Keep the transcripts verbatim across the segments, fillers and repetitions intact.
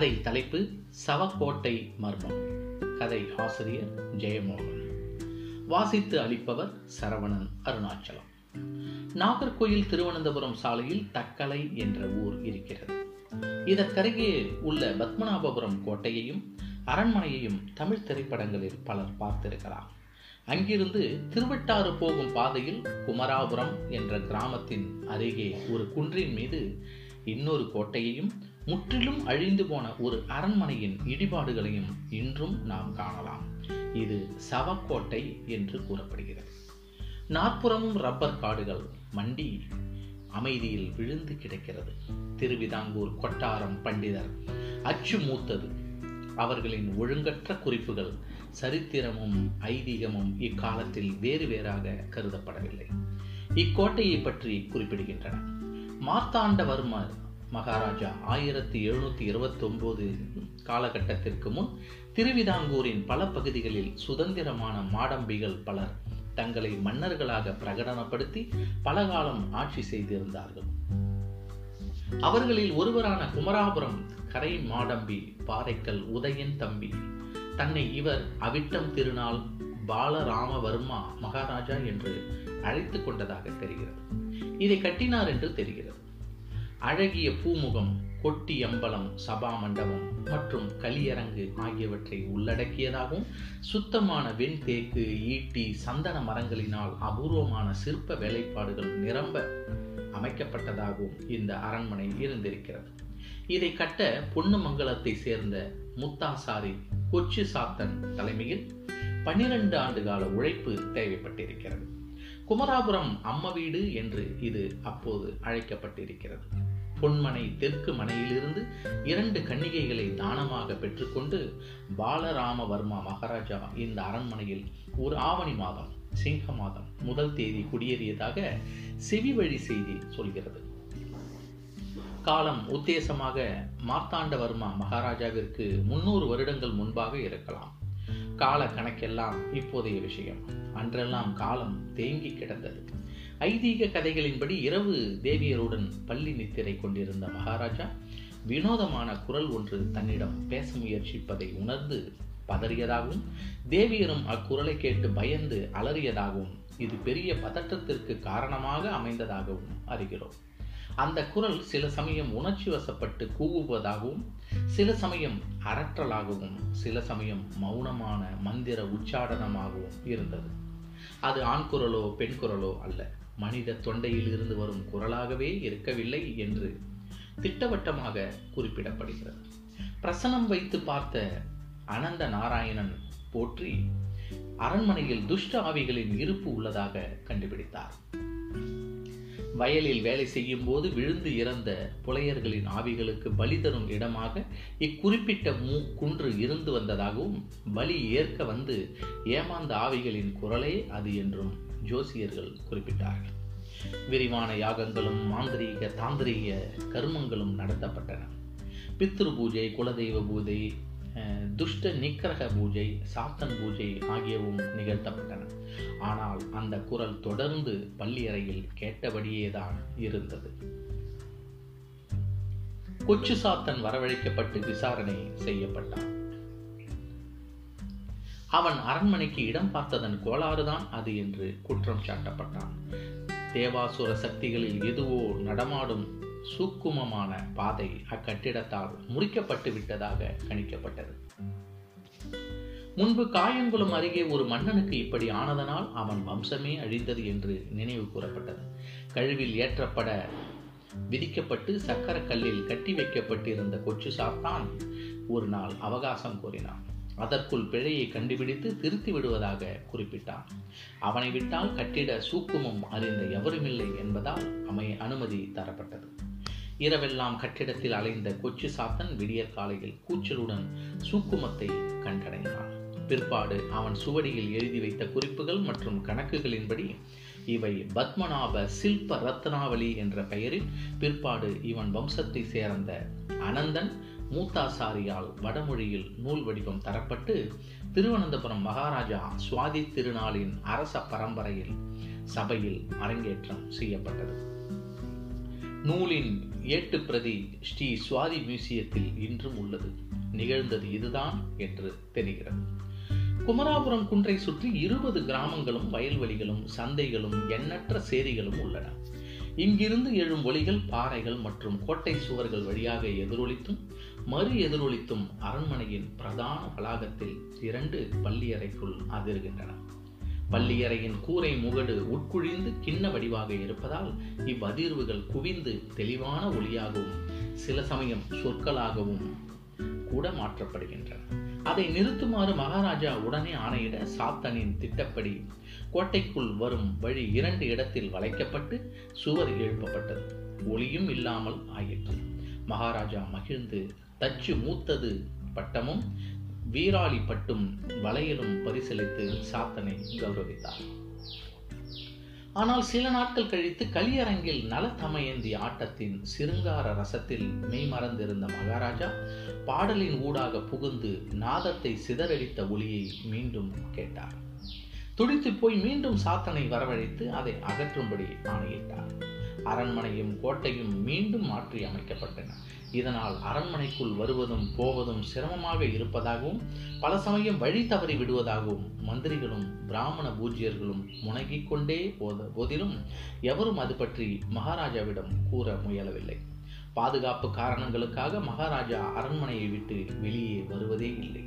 கதை தலைப்பு சவக்கோட்டை மர்மம். கதை ஆசிரியர் ஜெயமோகன். வாசித்து அளிப்பவர் சரவணன் அருணாச்சலம். நாகர்கோயில் திருவனந்தபுரம் சாலையில் தக்கலை என்ற ஊர் இருக்கிறது. இதற்கருகே உள்ள பத்மநாபபுரம் கோட்டையையும் அரண்மனையையும் தமிழ் திரைப்படங்களில் பலர் பார்த்திருக்கிறார். அங்கிருந்து திருவட்டாறு போகும் பாதையில் குமராபுரம் என்ற கிராமத்தின் அருகே ஒரு குன்றின் மீது இன்னொரு கோட்டையையும் முற்றிலும் அழிந்து போன ஒரு அரண்மனையின் இடிபாடுகளையும் இன்றும் நாம் காணலாம். இது சவக்கோட்டை என்று கூறப்படுகிறது. நாற்புறமும் ரப்பர் காடுகள் மண்டி அமைதியில் விழுந்து கிடக்கிறது. திருவிதாங்கூர் கொட்டாரம் பண்டிதர் அச்சுமூத்தது அவர்களின் ஒழுங்கற்ற குறிப்புகள் சரித்திரமும் ஐதீகமும் இக்காலத்தில் வேறு வேறாக கருதப்படவில்லை. இக்கோட்டையை பற்றி குறிப்பிடுகின்றன. மார்த்தாண்டவர்ம மகாராஜா ஆயிரத்தி எழுநூத்தி இருபத்தி ஒன்பது காலகட்டத்திற்கு முன் திருவிதாங்கூரின் பல பகுதிகளில் சுதந்திரமான மாடம்பிகள் பலர் தங்களை மன்னர்களாக பிரகடனப்படுத்தி பல காலம் ஆட்சி செய்திருந்தார்கள். அவர்களில் ஒருவரான குமராபுரம் கரை மாடம்பி பாறைக்கல் உதயன் தம்பி தன்னை இவர் அவிட்டம் திருநாள் பாலராமவர்மா மகாராஜா என்று அழைத்து கொண்டதாக தெரிகிறது. இதை கட்டினார் என்று தெரிகிறது. அழகிய பூமுகம், கொட்டி அம்பலம், சபா மண்டபம் மற்றும் கலியரங்கு ஆகியவற்றை உள்ளடக்கியதாகவும் சுத்தமான வெண் தேக்கு, ஈட்டி, சந்தன மரங்களினால் அபூர்வமான சிற்ப வேலைப்பாடுகள் நிரம்ப அமைக்கப்பட்டதாகவும் இந்த அரண்மனை இருந்திருக்கிறது. இதை கட்ட பொன்னமங்கலத்தை சேர்ந்த முத்தாசாரி கொச்சிசாத்தன் தலைமையில் பன்னிரண்டு ஆண்டு கால உழைப்பு தேவைப்பட்டிருக்கிறது. குமராபுரம் அம்ம வீடு என்று இது அப்போது அழைக்கப்பட்டிருக்கிறது. பொன்மனை தெற்கு மனையிலிருந்து இரண்டு கன்னிகைகளை தானமாக பெற்றுக்கொண்டு பாலராமவர்மா மகாராஜா இந்த அரண்மனையில் ஒரு ஆவணி மாதம் சிங்க மாதம் முதல் தேதி குடியேறியதாக செவி வழி செய்தி சொல்கிறது. காலம் உத்தேசமாக மார்த்தாண்டவர்மா மகாராஜாவிற்கு முன்னூறு வருடங்கள் முன்பாக இருக்கலாம். கால கணக்கெல்லாம் இப்போதைய விஷயம். அன்றெல்லாம் காலம் தேங்கி கிடந்தது. ஐதீக கதைகளின்படி இரவு தேவியருடன் பள்ளி நித்திரை கொண்டிருந்த மகாராஜா வினோதமான குரல் ஒன்று தன்னிடம் பேச முயற்சிப்பதை உணர்ந்து பதறியதாகவும் தேவியரும் அக்குரலை கேட்டு பயந்து அலறியதாகவும் இது பெரிய பதற்றத்திற்கு காரணமாக அமைந்ததாகவும் அறிகிறோம். அந்த குரல் சில சமயம் உணர்ச்சி வசப்பட்டு கூவுவதாகவும், சில சமயம் அரற்றலாகவும், சில சமயம் மௌனமான மந்திர உச்சாடனமாகவும் இருந்தது. அது ஆண் குரலோ பெண் குரலோ அல்ல, மனித தொண்டையில் இருந்து வரும் குரலாகவே இருக்கவில்லை என்று திட்டவட்டமாக குறிப்பிடப்படுகிறது. பிரசனம் வைத்து பார்த்த அனந்த நாராயணன் போற்றி அரண்மனையில் துஷ்ட ஆவிகளின் இருப்பு உள்ளதாக கண்டுபிடித்தார். வயலில் வேலை செய்யும் போது விழுந்து இறந்த புலையர்களின் ஆவிகளுக்கு பலி தரும் இடமாக இக்குறிப்பிட்ட மூ குன்று இருந்து வந்ததாகவும், பலி ஏற்க வந்து ஏமாந்த ஆவிகளின் குரலே அது என்றும் ஜோசியர்கள் குறிப்பிட்டார்கள். விரிவான யாகங்களும் மாந்திரீக தாந்திரீக கர்மங்களும் நடத்தப்பட்டன. பித்ரு பூஜை, குலதெய்வ பூஜை, துஷ்ட நிக்கிரக பூஜை, சாத்தன் பூஜை ஆகியவும் நிகழ்த்தப்பட்டன. ஆனால் அந்த குரல் தொடர்ந்து பள்ளி அறையில் கேட்டபடியேதான் இருந்தது. கொச்சு சாத்தன் வரவழைக்கப்பட்டு விசாரணை செய்யப்பட்டான். அவன் அரண்மனைக்கு இடம் பார்த்ததன் கோளாறுதான் அது என்று குற்றம் சாட்டப்பட்டான். தேவாசுர சக்திகளில் எதுவோ நடமாடும் சூக்குமமான பாதை அக்கட்டிடத்தால் முறிக்கப்பட்டு விட்டதாக கணிக்கப்பட்டது. முன்பு காயங்குளம் அருகே ஒரு மன்னனுக்கு இப்படி ஆனதனால் அவன் வம்சமே அழிந்தது என்று நினைவு கூறப்பட்டது. கழுவில் ஏற்றப்பட விதிக்கப்பட்டு சக்கர கல்லில் கட்டி வைக்கப்பட்டிருந்த கொச்சு சாத்தான் ஒரு நாள் அவகாசம் கோரினான். அதற்குள் பிழையை கண்டுபிடித்து திருத்தி விடுவதாக குறிப்பிட்டான். அவனை விட்டால் கட்டிட சூக்குமம் அறிந்த எவருமில்லை என்பதால் அமை அனுமதி தரப்பட்டது. இரவெல்லாம் கட்டிடத்தில் அலைந்த கொச்சு சாத்தன் விடியற் காலையில் கூச்சலுடன் சூக்குமத்தை கண்டடைந்தான். பிற்பாடு அவன் சுவடியில் எழுதி வைத்த குறிப்புகள் மற்றும் கணக்குகளின்படி இவை பத்மநாப சில்ப ரத்னாவளி என்ற பெயரில் பிற்பாடு இவன் வம்சத்தை சேர்ந்த அனந்தன் மூத்தாசாரியால் வடமொழியில் நூல் வடிவம் தரப்பட்டு திருவனந்தபுரம் மகாராஜா சுவாதி திருநாளின் அரச பரம்பரையில் சபையில் அரங்கேற்றம் செய்யப்பட்டது. நூலின் ஏட்டு பிரதி ஸ்ரீ சுவாதி மியூசியத்தில் இன்றும் உள்ளது. நிகழ்ந்தது இதுதான் என்று தெரிகிறது. குமராபுரம் குன்றை சுற்றி இருபது கிராமங்களும் வயல்வெளிகளும் சந்தைகளும் எண்ணற்ற சேரிகளும் உள்ளன. இங்கிருந்து எழும் ஒலிகள் பாறைகள் மற்றும் கோட்டை சுவர்கள் வழியாக எதிரொலித்தும் மறு எதிரொலித்தும் அரண்மனையின் பிரதான வளாகத்தில் இரண்டு பள்ளியறைக்குள் அதிர்கின்றன. பள்ளியறையின் கூரை முகடு உட்குழிந்து கிண்ண வடிவாக இருப்பதால் இவ்வதிர்வுகள் குவிந்து தெளிவான ஒளியாகவும் சில சமயம் சொற்களாகவும் கூட மாற்றப்படுகின்றன. அதை நிறுத்துமாறு மகாராஜா உடனே ஆணையிட சாத்தனின் திட்டப்படி கோட்டைக்குள் வரும் வழி இரண்டு இடத்தில் வளைக்கப்பட்டு சுவர் எழுப்பப்பட்டது. ஒளியும் இல்லாமல் ஆயிற்று. மகாராஜா மகிழ்ந்து அச்சுமூத்தது பட்டமும் வீராளி பட்டும் வளையலும் பரிசளித்து சாத்தனை கௌரவித்தார். ஆனால் சில நாட்கள் கழித்து கலியரங்கில் நலத்தமயந்தி ஆட்டத்தின் சிருங்கார ரசத்தில் மெய்மறந்திருந்த மகாராஜா பாடலின் ஊடாக புகுந்து நாதத்தை சிதறடித்த ஒளியை மீண்டும் கேட்டார். துடித்து போய் மீண்டும் சாத்தனை வரவழைத்து அதை அகற்றும்படி ஆணையிட்டார். அரண்மனையும் கோட்டையும் மீண்டும் மாற்றி அமைக்கப்பட்டன. இதனால் அரண்மனைக்குள் வருவதும் போவதும் சிரமமாக இருப்பதாகவும் பல சமயம் வழி தவறி விடுவதாகவும் மந்திரிகளும் பிராமண பூஜ்யர்களும் முனகிக் கொண்டே போதிலும் எவரும் அது பற்றி மகாராஜாவிடம் கூற முயலவில்லை. பாதுகாப்பு காரணங்களுக்காக மகாராஜா அரண்மனையை விட்டு வெளியே வருவதே இல்லை.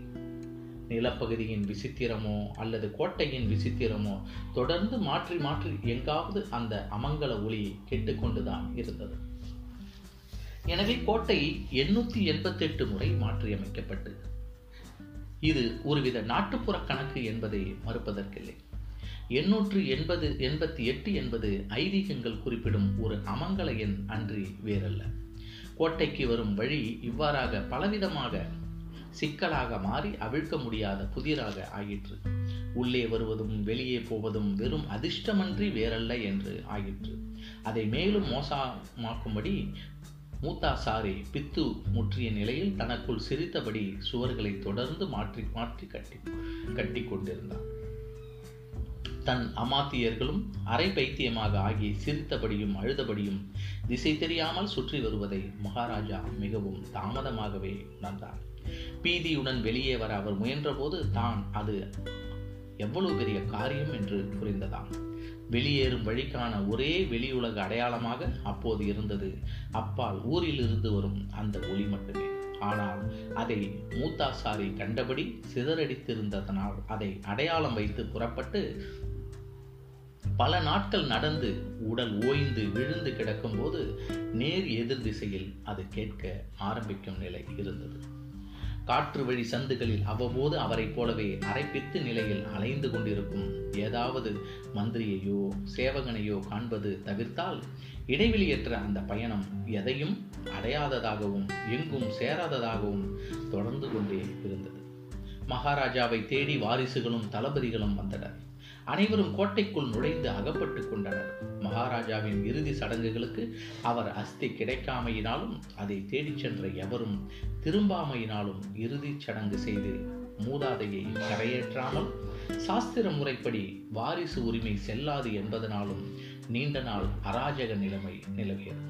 நிலப்பகுதியின் விசித்திரமோ அல்லது கோட்டையின் விசித்திரமோ தொடர்ந்து மாற்றி மாற்றி எங்காவது அந்த அமங்கல ஒளியை கேட்டுக்கொண்டுதான் இருந்தது. எனவே கோட்டை எண்ணூத்தி எண்பத்தி எட்டு முறை மாற்றியமைக்கப்பட்டு இது ஒருவித நாட்டுப்புற கணக்கு என்பதை மறுப்பதற்கில்லை. எண்ணூற்று எண்பது எண்பத்தி எட்டு என்பது ஐதீகங்கள் குறிப்பிடும் ஒரு அமங்கல எண் அன்றி வேறல்ல. கோட்டைக்கு வரும் வழி இவ்வாறாக பலவிதமாக சிக்கலாக மாறி அவிழ்க்க முடியாத புதிராக ஆயிற்று. உள்ளே வருவதும் வெளியே போவதும் வெறும் அதிர்ஷ்டமன்றி வேறல்ல என்று ஆயிற்று. அதை மேலும் மோசமாக்கும்படி முத்தாசாரி பித்து முற்றிய நிலையில் தனக்குள் சிரித்தபடி சுவர்களை தொடர்ந்து மாற்றி மாற்றி கட்டி கட்டி கொண்டிருந்தார். தன் அமாத்தியர்களும் அரை பைத்தியமாக ஆகி சிரித்தபடியும் அழுதபடியும் திசை தெரியாமல் சுற்றி வருவதை மகாராஜா மிகவும் தாமதமாகவே உணர்ந்தார். பீதியுடன் வெளியே வர அவர் முயன்றபோது தான் அது எவ்வளவு பெரிய காரியம் என்று புரிந்ததாம். வெளியேறும் வழிக்கான ஒரே வெளியுலக அடையாளமாக அப்போது இருந்தது அப்பால் ஊரிலிருந்து வரும் அந்த ஒளி மட்டுமே. ஆனால் அதை மூத்தாசாரி கண்டபடி சிதறடித்திருந்ததனால் அதை அடையாளம் வைத்து புறப்பட்டு பல நாட்கள் நடந்து உடல் ஓய்ந்து விழுந்து கிடக்கும் போது நேர் எதிர் திசையில் அது கேட்க ஆரம்பிக்கும் நிலை இருந்தது. காற்று வழி சந்துகளில் அவ்வப்போது அவரை போலவே அரைப்பித்து நிலையில் அலைந்து கொண்டிருக்கும் ஏதாவது மந்திரியையோ சேவகனையோ காண்பது தவிர்த்தால் இடைவெளியற்ற அந்த பயணம் எதையும் அடையாததாகவும் எங்கும் சேராததாகவும் தொடர்ந்து கொண்டே இருந்தது. மகாராஜாவை தேடி வாரிசுகளும் தளபதிகளும் வந்தனர். அனைவரும் கோட்டைக்குள் நுழைந்து அகப்பட்டு கொண்டனர். மகாராஜாவின் இறுதி சடங்குகளுக்கு அவர் அஸ்தி கிடைக்காமையினாலும் அதை தேடிச் சென்ற எவரும் திரும்பாமையினாலும் இறுதி சடங்கு செய்து மூதாதையை கரையேற்றாமல் சாஸ்திர முறைப்படி வாரிசு உரிமை செல்லாது என்பதனாலும் நீண்ட நாள் அராஜக நிலைமை நிலவியது.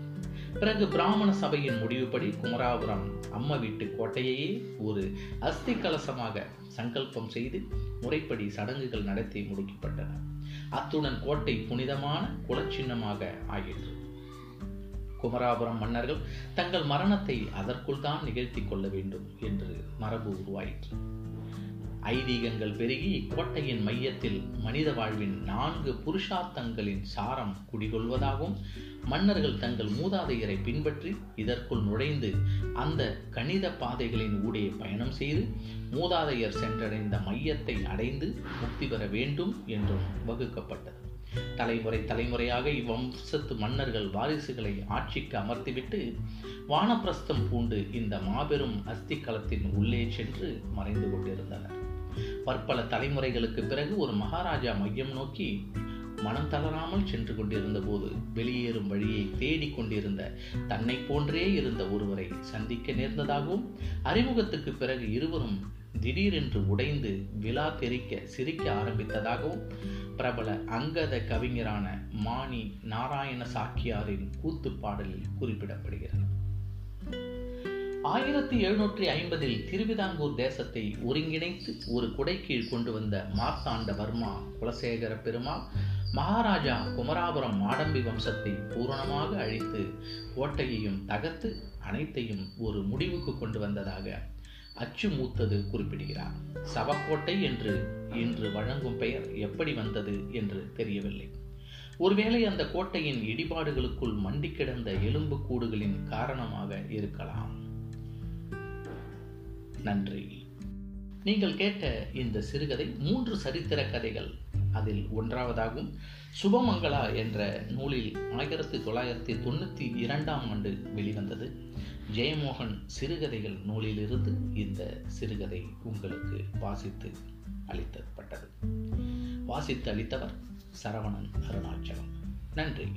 பிறகு பிராமண சபையின் முடிவுபடி குமராபுரம் அம்மா வீட்டு கோட்டையையே ஒரு அஸ்தி கலசமாக சங்கல்பம் செய்து முறைப்படி சடங்குகள் நடத்தி முடிக்கப்பட்டன. அத்துடன் கோட்டை புனிதமான குலச்சின்னமாக ஆயிற்று. குமராபுரம் மன்னர்கள் தங்கள் மரணத்தை அதற்குள் தான் நிகழ்த்தி கொள்ள வேண்டும் என்று மரபு உருவாயிற்று. ஐதீகங்கள் பெருகி இக்கோட்டையின் மையத்தில் மனித வாழ்வின் நான்கு புருஷார்த்தங்களின் சாரம் குடிகொள்வதாகவும் மன்னர்கள் தங்கள் மூதாதையரை பின்பற்றி இதற்குள் நுழைந்து அந்த கணித பாதைகளின் ஊடே பயணம் செய்து மூதாதையர் சென்றடைந்த மையத்தை அடைந்து முக்தி பெற வேண்டும் என்றும் வகுக்கப்பட்டது. தலைமுறை தலைமுறையாக இவ்வம்சத்து மன்னர்கள் வாரிசுகளை ஆட்சிக்கு அமர்த்திவிட்டு வானப்பிரஸ்தம் பூண்டு இந்த மாபெரும் அஸ்தி கலத்தின் உள்ளே சென்று மறைந்து கொண்டிருந்தனர். பற்பல தலைமுறைகளுக்கு பிறகு ஒரு மகாராஜா மையம் நோக்கி மனம் தளராமல் சென்று கொண்டிருந்த போது வெளியேறும் வழியை தேடிக்கொண்டிருந்த தன்னை போன்றே இருந்த ஒருவரை சந்திக்க நேர்ந்ததாகவும் அறிமுகத்துக்கு பிறகு இருவரும் திடீரென்று உடைந்து விழா தெரிக்க சிரிக்க ஆரம்பித்ததாகவும் பிரபல அங்கத கவிஞரான மாணி நாராயண சாக்கியாரின் கூத்து பாடலில் குறிப்பிடப்படுகிறது. ஆயிரத்தி எழுநூற்றி ஐம்பதில் திருவிதாங்கூர் தேசத்தை ஒருங்கிணைத்து ஒரு குடைக்கீழ் கொண்டு வந்த மார்த்தாண்டவர்மா குலசேகர பெருமாள் மகாராஜா குமராபுரம் மாடம்பி வம்சத்தை பூரணமாக அழித்து கோட்டையையும் தகர்த்து அனைத்தையும் ஒரு முடிவுக்கு கொண்டு வந்ததாக அச்சுமூத்தது குறிப்பிடுகிறார். சவக்கோட்டை என்று இன்று வழங்கும் பெயர் எப்படி வந்தது என்று தெரியவில்லை. ஒருவேளை அந்த கோட்டையின் இடிபாடுகளுக்குள் மண்டி கிடந்த எலும்பு கூடுகளின் காரணமாக இருக்கலாம். நன்றி. நீங்கள் கேட்ட இந்த சிறுகதை மூன்று சரித்திர கதைகள். அதில் ஒன்றாவதாகும் சுபமங்களா என்ற நூலில் ஆயிரத்தி தொள்ளாயிரத்தி தொண்ணூற்றி இரண்டாம் ஆண்டு வெளிவந்தது. ஜெயமோகன் சிறுகதைகள் நூலிலிருந்து இந்த சிறுகதை உங்களுக்கு வாசித்து அளிக்கப்பட்டது. வாசித்து அளித்தவர் சரவணன் அருணாச்சலம். நன்றி.